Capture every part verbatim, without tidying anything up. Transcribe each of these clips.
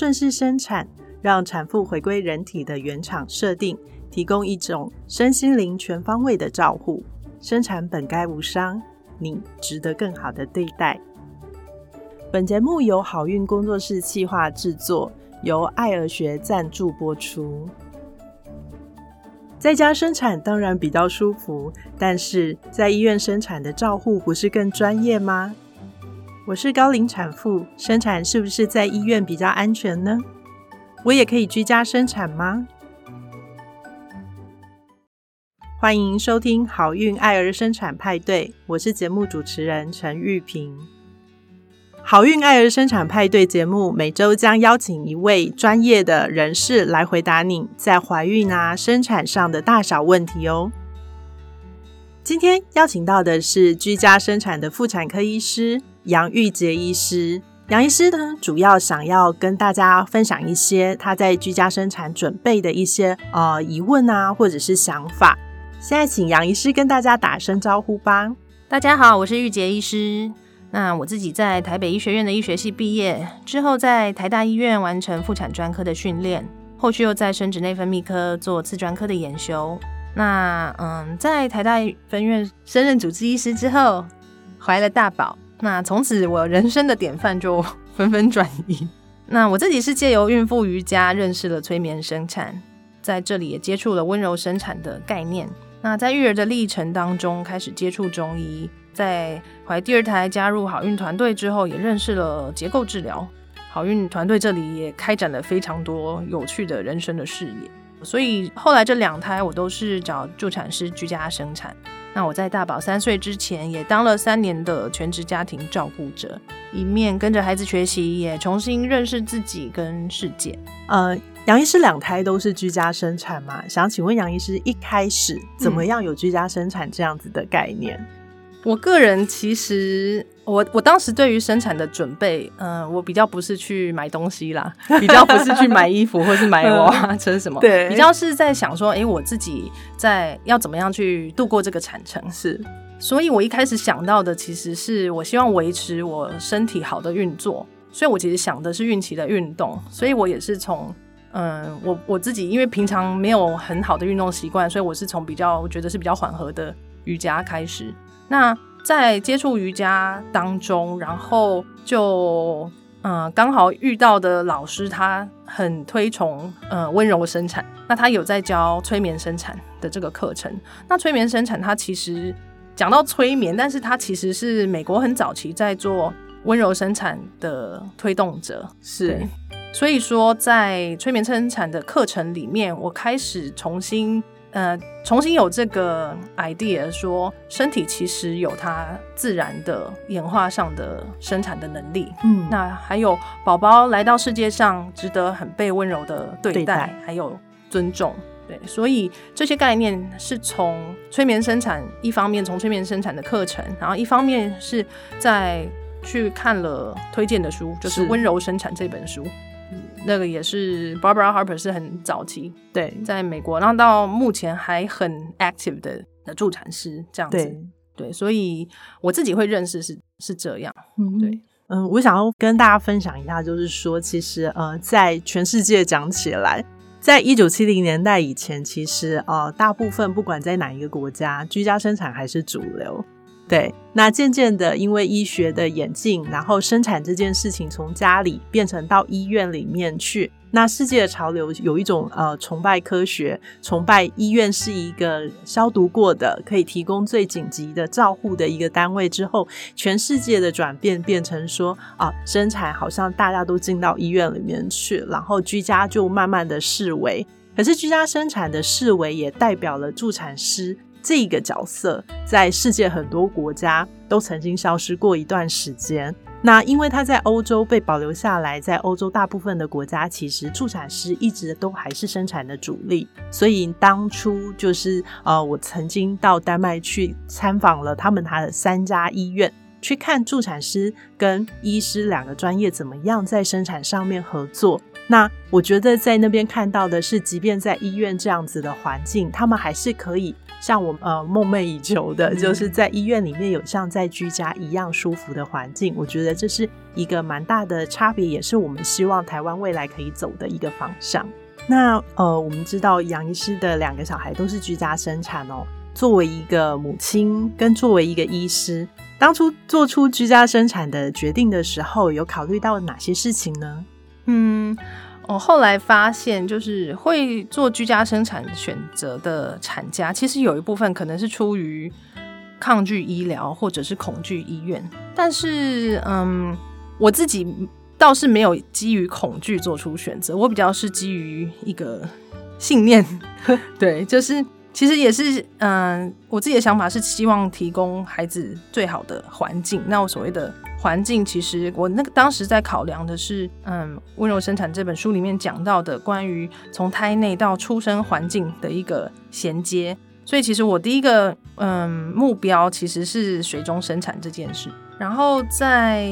顺势生产，让产妇回归人体的原厂设定，提供一种身心灵全方位的照护。生产本该无伤，你值得更好的对待。本节目由好运工作室企划制作，由爱儿学赞助播出。在家生产当然比较舒服，但是在医院生产的照护不是更专业吗？我是高龄产妇，生产是不是在医院比较安全呢？我也可以居家生产吗？欢迎收听好运爱儿生产派对，我是节目主持人陈玉萍。好运爱儿生产派对节目每周将邀请一位专业的人士来回答你在怀孕啊生产上的大小问题哦。今天邀请到的是居家生产的妇产科医师杨玉洁医师。杨医师呢，主要想要跟大家分享一些他在居家生产准备的一些呃疑问啊，或者是想法。现在请杨医师跟大家打声招呼吧。大家好，我是玉洁医师。那我自己在台北医学院的医学系毕业之后，在台大医院完成妇产专科的训练，后续又在生殖内分泌科做次专科的研修。那嗯，在台大分院升任主治医师之后，怀了大宝。那从此我人生的典范就纷纷转移。那我自己是借由孕妇瑜伽认识了催眠生产，在这里也接触了温柔生产的概念。那在育儿的历程当中，开始接触中医，在怀第二胎加入好运团队之后，也认识了结构治疗。好运团队这里也开展了非常多有趣的人生的视野，所以后来这两胎我都是找助产师居家生产。那我在大宝三岁之前也当了三年的全职家庭照顾者，一面跟着孩子学习，也重新认识自己跟世界。呃，杨医师两胎都是居家生产嘛，想请问杨医师一开始怎么样有居家生产这样子的概念？嗯，我个人其实我我当时对于生产的准备，嗯、呃，我比较不是去买东西啦，比较不是去买衣服或是买娃娃车什么，对，比较是在想说，哎，我自己在要怎么样去度过这个产程。是，所以我一开始想到的其实是我希望维持我身体好的运作，所以我其实想的是孕期的运动，所以我也是从。嗯，我我自己因为平常没有很好的运动习惯，所以我是从比较我觉得是比较缓和的瑜伽开始。那在接触瑜伽当中，然后就嗯刚好遇到的老师，他很推崇呃温柔生产，那他有在教催眠生产的这个课程。那催眠生产，他其实讲到催眠，但是他其实是美国很早期在做温柔生产的推动者，是。所以说在催眠生产的课程里面，我开始重新呃，重新有这个 idea 说身体其实有它自然的演化上的生产的能力。嗯，那还有宝宝来到世界上值得很被温柔的对 待, 对待还有尊重。对，所以这些概念是从催眠生产，一方面从催眠生产的课程，然后一方面是在去看了推荐的书，就是《温柔生产》这本书。那个也是 Barbara Harper 是很早期，对，在美国，然后到目前还很 active 的, 的助产师这样子。 对, 对，所以我自己会认识是是这样。嗯，对。嗯，我想要跟大家分享一下，就是说其实呃，在全世界讲起来，在一九七零年代以前，其实呃，大部分不管在哪一个国家，居家生产还是主流。对，那渐渐的因为医学的演进，然后生产这件事情从家里变成到医院里面去。那世界的潮流有一种呃崇拜科学，崇拜医院是一个消毒过的，可以提供最紧急的照护的一个单位之后，全世界的转变变成说啊、呃，生产好像大家都进到医院里面去，然后居家就慢慢的式微。可是居家生产的式微也代表了助产师这个角色在世界很多国家都曾经消失过一段时间。那因为他在欧洲被保留下来，在欧洲大部分的国家，其实助产师一直都还是生产的主力。所以当初就是呃，我曾经到丹麦去参访了他们他的三家医院，去看助产师跟医师两个专业怎么样在生产上面合作。那我觉得在那边看到的是，即便在医院这样子的环境，他们还是可以像我呃梦寐以求的，就是在医院里面有像在居家一样舒服的环境，我觉得这是一个蛮大的差别，也是我们希望台湾未来可以走的一个方向。那呃，我们知道杨医师的两个小孩都是居家生产哦。作为一个母亲跟作为一个医师，当初做出居家生产的决定的时候，有考虑到哪些事情呢？嗯，我后来发现，就是会做居家生产选择的产家，其实有一部分可能是出于抗拒医疗或者是恐惧医院，但是嗯，我自己倒是没有基于恐惧做出选择，我比较是基于一个信念对，就是其实也是嗯、呃，我自己的想法是希望提供孩子最好的环境。那我所谓的环境，其实我那个当时在考量的是嗯，《温柔生产》这本书里面讲到的关于从胎内到出生环境的一个衔接，所以其实我第一个嗯目标其实是水中生产这件事。然后在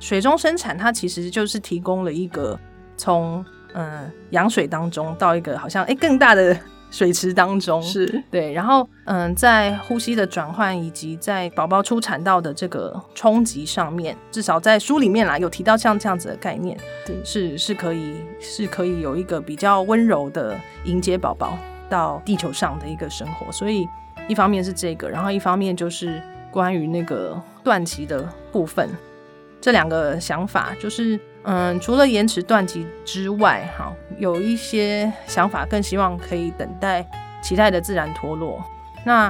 水中生产，它其实就是提供了一个从嗯羊水当中到一个好像哎更大的水池当中，是对，然后嗯，在呼吸的转换以及在宝宝出产到的这个冲击上面，至少在书里面啦有提到像这样子的概念，对，是是可以是可以有一个比较温柔的迎接宝宝到地球上的一个生活。所以一方面是这个，然后一方面就是关于那个断脐的部分，这两个想法就是。嗯，除了延迟断脐之外，好，有一些想法更希望可以等待脐带的自然脱落。那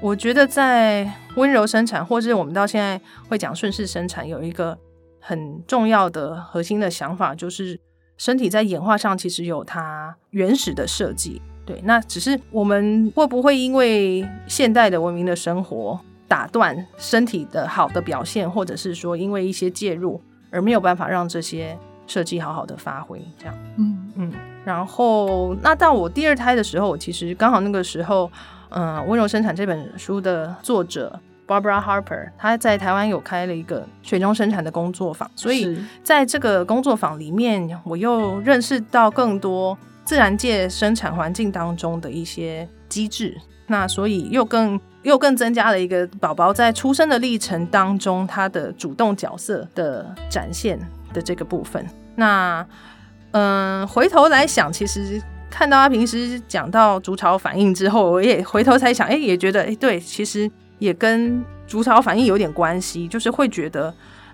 我觉得在温柔生产，或是我们到现在会讲顺势生产，有一个很重要的核心的想法，就是身体在演化上其实有它原始的设计。对，那只是我们会不会因为现代的文明的生活打断身体的好的表现，或者是说因为一些介入而没有办法让这些设计好好的发挥，这样，嗯嗯。然后，那到我第二胎的时候，我其实刚好那个时候，嗯、呃，《温柔生产》这本书的作者 Barbara Harper， 她在台湾有开了一个水中生产的工作坊，所以在这个工作坊里面，我又认识到更多自然界生产环境当中的一些机制。那所以又更又更增加了一个宝宝在出生的历程当中他的主动角色的展现的这个部分。那嗯、呃，回头来想，其实看到他平时讲到筑巢反应之后，我也回头才想，哎、欸，也觉得哎、欸，对，其实也跟筑巢反应有点关系，就是会觉得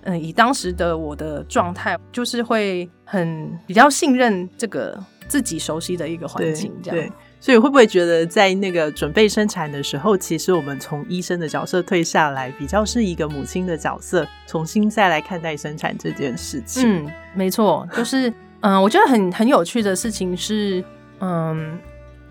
嗯、呃，以当时的我的状态，就是会很比较信任这个自己熟悉的一个环境，这样。对对，所以会不会觉得在那个准备生产的时候，其实我们从医生的角色退下来，比较是一个母亲的角色，重新再来看待生产这件事情？嗯，没错，就是嗯、呃，我觉得很很有趣的事情是，嗯，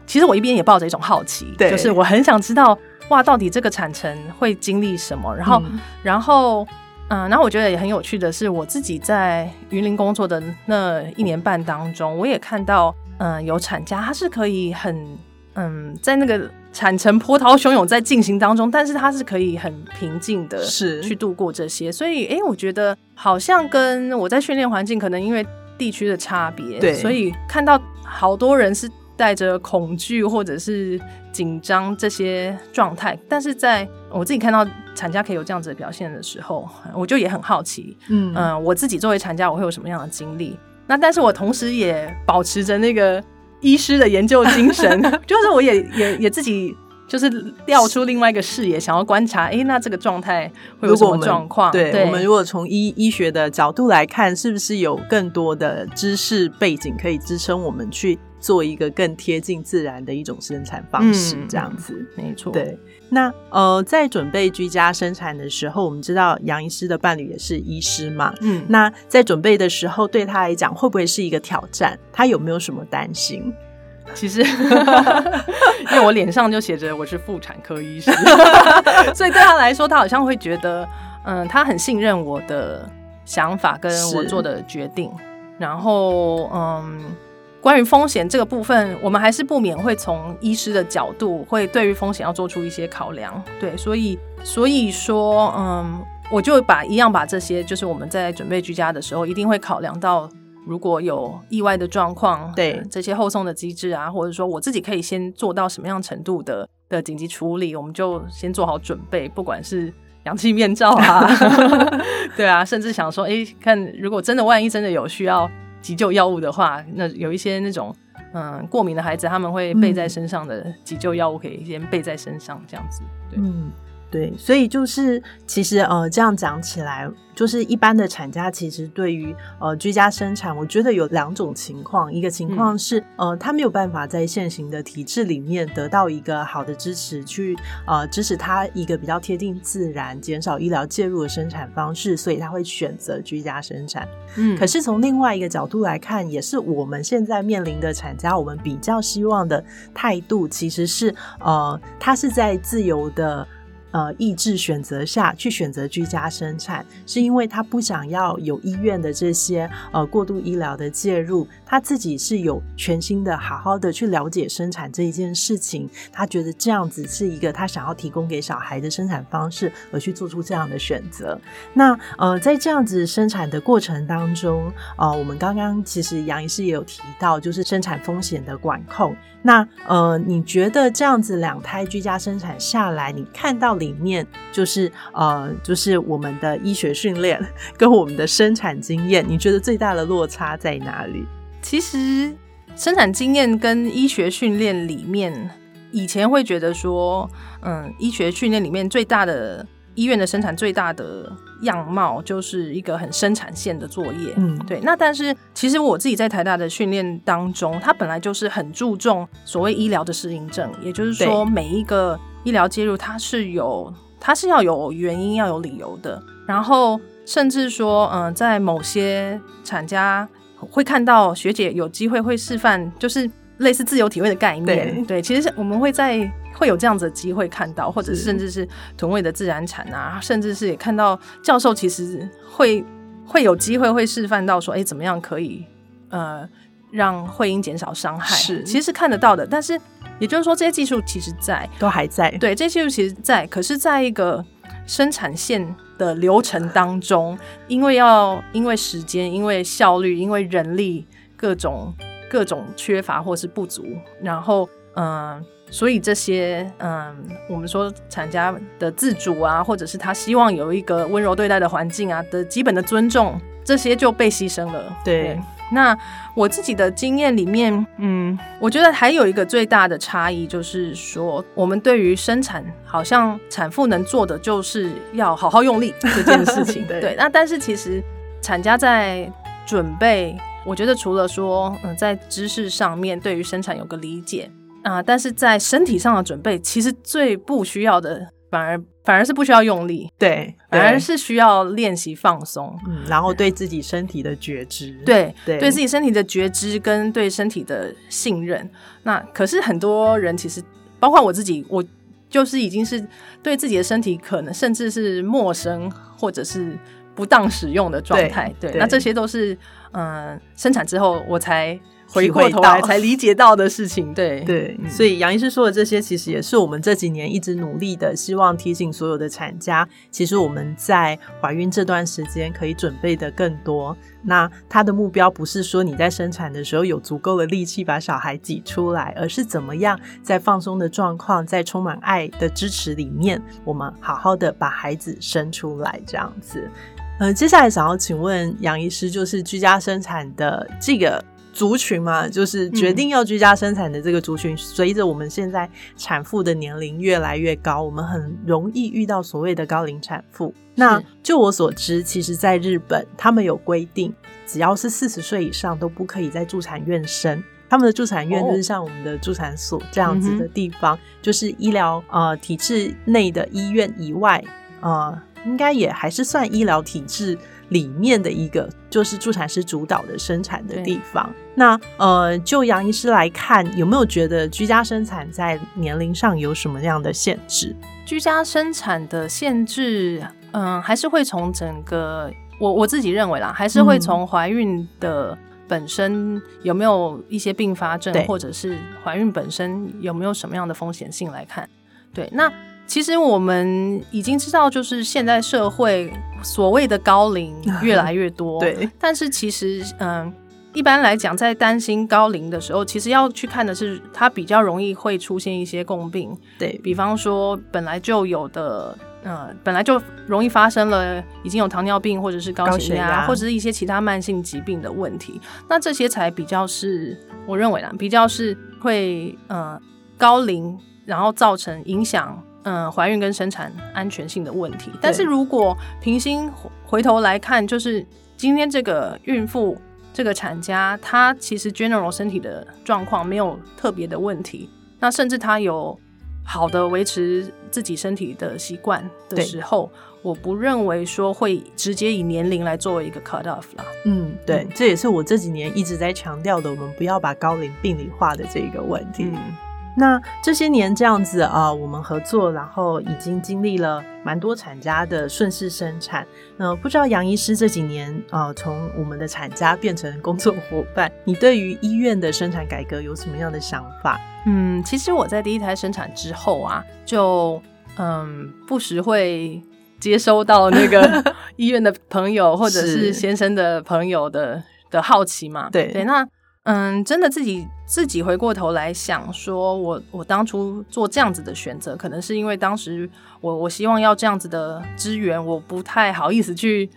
其实我一边也抱着一种好奇，对，就是我很想知道哇，到底这个产程会经历什么？然后，嗯、然后，嗯、呃，然后我觉得也很有趣的是，我自己在云林工作的那一年半当中，我也看到。嗯，有产家他是可以很嗯，在那个产程波涛汹涌在进行当中，但是他是可以很平静的去度过这些。所以哎、欸，我觉得好像跟我在训练环境可能因为地区的差别，所以看到好多人是带着恐惧或者是紧张这些状态，但是在我自己看到产家可以有这样子的表现的时候，我就也很好奇，嗯、呃、我自己作为产家我会有什么样的经历。那但是我同时也保持着那个医师的研究精神就是我也也也自己就是调出另外一个视野，想要观察哎，那这个状态会有什么状况。对，对，我们如果从医医学的角度来看，是不是有更多的知识背景可以支撑我们去做一个更贴近自然的一种生产方式，这样子、嗯、没错。对，那呃，在准备居家生产的时候，我们知道杨医师的伴侣也是医师嘛，嗯，那在准备的时候对他来讲会不会是一个挑战？他有没有什么担心？其实因为我脸上就写着我是妇产科医师所以对他来说，他好像会觉得嗯，他很信任我的想法跟我做的决定。然后嗯关于风险这个部分，我们还是不免会从医师的角度会对于风险要做出一些考量。对，所以所以说嗯，我就把一样把这些就是我们在准备居家的时候一定会考量到，如果有意外的状况，对、呃、这些后送的机制啊，或者说我自己可以先做到什么样程度的的紧急处理，我们就先做好准备，不管是氧气面罩啊对啊，甚至想说哎，看如果真的万一真的有需要急救药物的话，那有一些那种嗯过敏的孩子，他们会备在身上的急救药物可以先备在身上这样子。对，嗯，对，所以就是其实呃这样讲起来，就是一般的产假其实对于呃居家生产，我觉得有两种情况。一个情况是、嗯、呃他没有办法在现行的体制里面得到一个好的支持，去呃支持他一个比较贴近自然减少医疗介入的生产方式，所以他会选择居家生产。嗯，可是从另外一个角度来看，也是我们现在面临的产假，我们比较希望的态度其实是呃他是在自由的呃，意志选择下去选择居家生产，是因为他不想要有医院的这些呃过度医疗的介入，他自己是有全心的好好的去了解生产这一件事情，他觉得这样子是一个他想要提供给小孩的生产方式，而去做出这样的选择。那呃，在这样子生产的过程当中，呃，我们刚刚其实杨医师也有提到，就是生产风险的管控。那呃，你觉得这样子两胎居家生产下来，你看到里面就是呃，就是我们的医学训练跟我们的生产经验，你觉得最大的落差在哪里？其实生产经验跟医学训练里面，以前会觉得说，嗯，医学训练里面最大的医院的生产最大的样貌就是一个很生产线的作业，嗯，对。那但是其实我自己在台大的训练当中，它本来就是很注重所谓医疗的适应症，也就是说每一个医疗介入它是有，它是要有原因要有理由的。然后甚至说嗯、呃，在某些产假会看到学姐有机会会示范，就是类似自由体位的概念。 对， 对，其实我们会在会有这样子的机会看到，或者甚至是臀位的自然产啊，甚至是也看到教授其实会会有机会会示范到说，哎，怎么样可以呃让会阴减少伤害，是其实是看得到的。但是也就是说这些技术其实在都还在，对，这些技术其实在，可是在一个生产线的流程当中，因为要因为时间，因为效率，因为人力各种各种缺乏或是不足，然后嗯、呃所以这些嗯，我们说产假的自主啊，或者是他希望有一个温柔对待的环境啊的基本的尊重，这些就被牺牲了。 对， 对，那我自己的经验里面，嗯，我觉得还有一个最大的差异就是说，我们对于生产好像产妇能做的就是要好好用力这件事情对， 对，那但是其实产假在准备，我觉得除了说嗯，在知识上面对于生产有个理解啊、呃，但是在身体上的准备，其实最不需要的，反而反而是不需要用力，对，反而是需要练习放松，嗯，然后对自己身体的觉知，对，对，对自己身体的觉知跟对身体的信任。那可是很多人其实，包括我自己，我就是已经是对自己的身体可能甚至是陌生或者是不当使用的状态，对，对对，那这些都是嗯、呃，生产之后我才。回过头来才理解到的事情，对对、嗯，所以杨医师说的这些，其实也是我们这几年一直努力的，希望提醒所有的产家，其实我们在怀孕这段时间可以准备的更多。那他的目标不是说你在生产的时候有足够的力气把小孩挤出来，而是怎么样在放松的状况，在充满爱的支持里面，我们好好的把孩子生出来，这样子。呃，接下来想要请问杨医师，就是居家生产的这个族群嘛，就是决定要居家生产的这个族群，随着我们现在产妇的年龄越来越高，我们很容易遇到所谓的高龄产妇。那就我所知，其实在日本他们有规定，只要是四十岁以上都不可以在助产院生，他们的助产院就是像我们的助产所这样子的地方、哦嗯、就是医疗呃体制内的医院以外，呃应该也还是算医疗体制里面的一个，就是助产师主导的生产的地方。那呃，就杨医师来看，有没有觉得居家生产在年龄上有什么样的限制？居家生产的限制，嗯、呃，还是会从整个我我自己认为啦，还是会从怀孕的本身有没有一些并发症，或者是怀孕本身有没有什么样的风险性来看。对，那其实我们已经知道，就是现在社会所谓的高龄越来越多对，但是其实嗯、呃，一般来讲在担心高龄的时候，其实要去看的是它比较容易会出现一些共病，对，比方说本来就有的呃，本来就容易发生了已经有糖尿病或者是高血压或者是一些其他慢性疾病的问题，那这些才比较是我认为啦，比较是会呃高龄然后造成影响嗯，怀孕跟生产安全性的问题。但是如果平心回头来看，就是今天这个孕妇这个产假，她其实 general 身体的状况没有特别的问题，那甚至她有好的维持自己身体的习惯的时候，我不认为说会直接以年龄来作为一个 cut off 啦。嗯，对，嗯，这也是我这几年一直在强调的，我们不要把高龄病理化的这个问题。嗯，那这些年这样子啊、呃，我们合作，然后已经经历了蛮多产假的顺势生产。呃，不知道杨医师这几年呃，从我们的产假变成工作伙伴，你对于医院的生产改革有什么样的想法？嗯，其实我在第一胎生产之后啊，就嗯不时会接收到那个医院的朋友或者是先生的朋友的的好奇嘛。对对，那。嗯，真的自己自己回过头来想说我我当初做这样子的选择，可能是因为当时我我希望要这样子的资源，我不太好意思去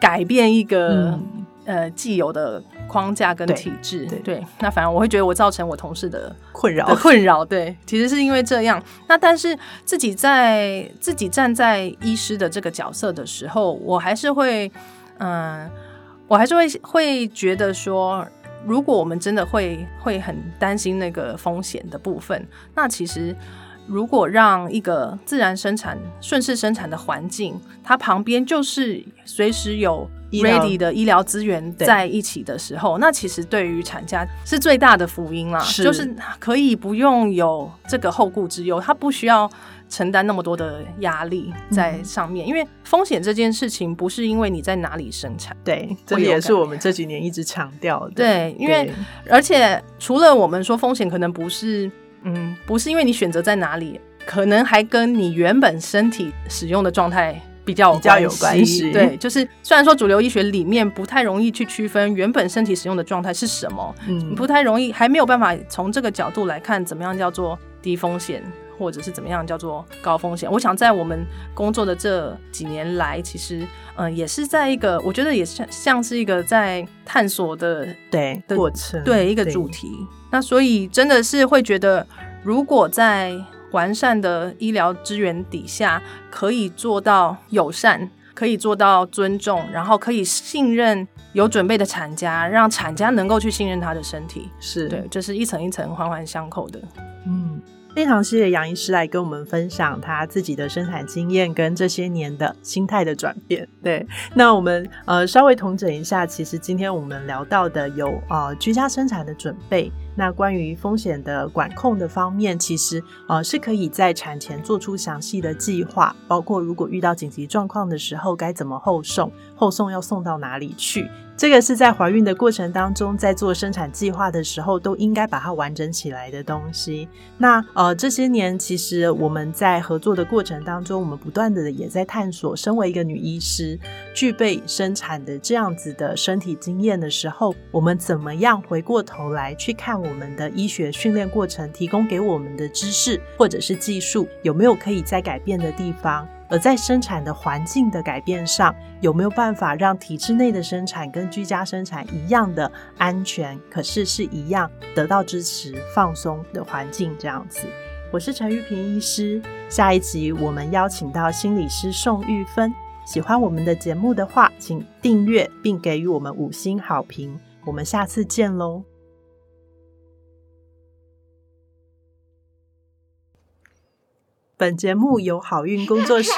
改变一个、嗯、呃既有的框架跟体制。 对, 对, 对，那反而我会觉得我造成我同事的困扰困扰对，其实是因为这样。那但是自己在自己站在医师的这个角色的时候，我还是会嗯我还是会会觉得说，如果我们真的会会很担心那个风险的部分，那其实如果让一个自然生产顺势生产的环境，它旁边就是随时有 ready 的医疗资源在一起的时候，那其实对于产假是最大的福音啦，是就是可以不用有这个后顾之忧，它不需要承担那么多的压力在上面、嗯、因为风险这件事情不是因为你在哪里生产，对，这也是我们这几年一直强调的。 对, 对，因为而且除了我们说风险可能不是嗯，不是因为你选择在哪里，可能还跟你原本身体使用的状态比较有关系。对，就是虽然说主流医学里面不太容易去区分原本身体使用的状态是什么、嗯、不太容易，还没有办法从这个角度来看怎么样叫做低风险或者是怎么样叫做高风险。我想在我们工作的这几年来，其实嗯、呃，也是在一个我觉得也像是一个在探索的对的过程，对一个主题。那所以真的是会觉得，如果在完善的医疗资源底下可以做到友善，可以做到尊重，然后可以信任有准备的产假，让产假能够去信任他的身体，是对，这是一层一层环环相扣的。嗯，非常谢谢杨医师来跟我们分享他自己的生产经验跟这些年的心态的转变。对，那我们呃稍微统整一下，其实今天我们聊到的有呃居家生产的准备，那关于风险的管控的方面，其实呃是可以在产前做出详细的计划，包括如果遇到紧急状况的时候该怎么后送，后送要送到哪里去，这个是在怀孕的过程当中，在做生产计划的时候都应该把它完整起来的东西。那呃这些年其实我们在合作的过程当中，我们不断的也在探索，身为一个女医师具备生产的这样子的身体经验的时候，我们怎么样回过头来去看我们的医学训练过程提供给我们的知识或者是技术，有没有可以再改变的地方，而在生产的环境的改变上，有没有办法让体制内的生产跟居家生产一样的安全，可是是一样得到支持放松的环境这样子。我是陈玉萍医师，下一集我们邀请到心理师宋玉芬。喜欢我们的节目的话，请订阅并给予我们五星好评，我们下次见咯。本节目由好运工作室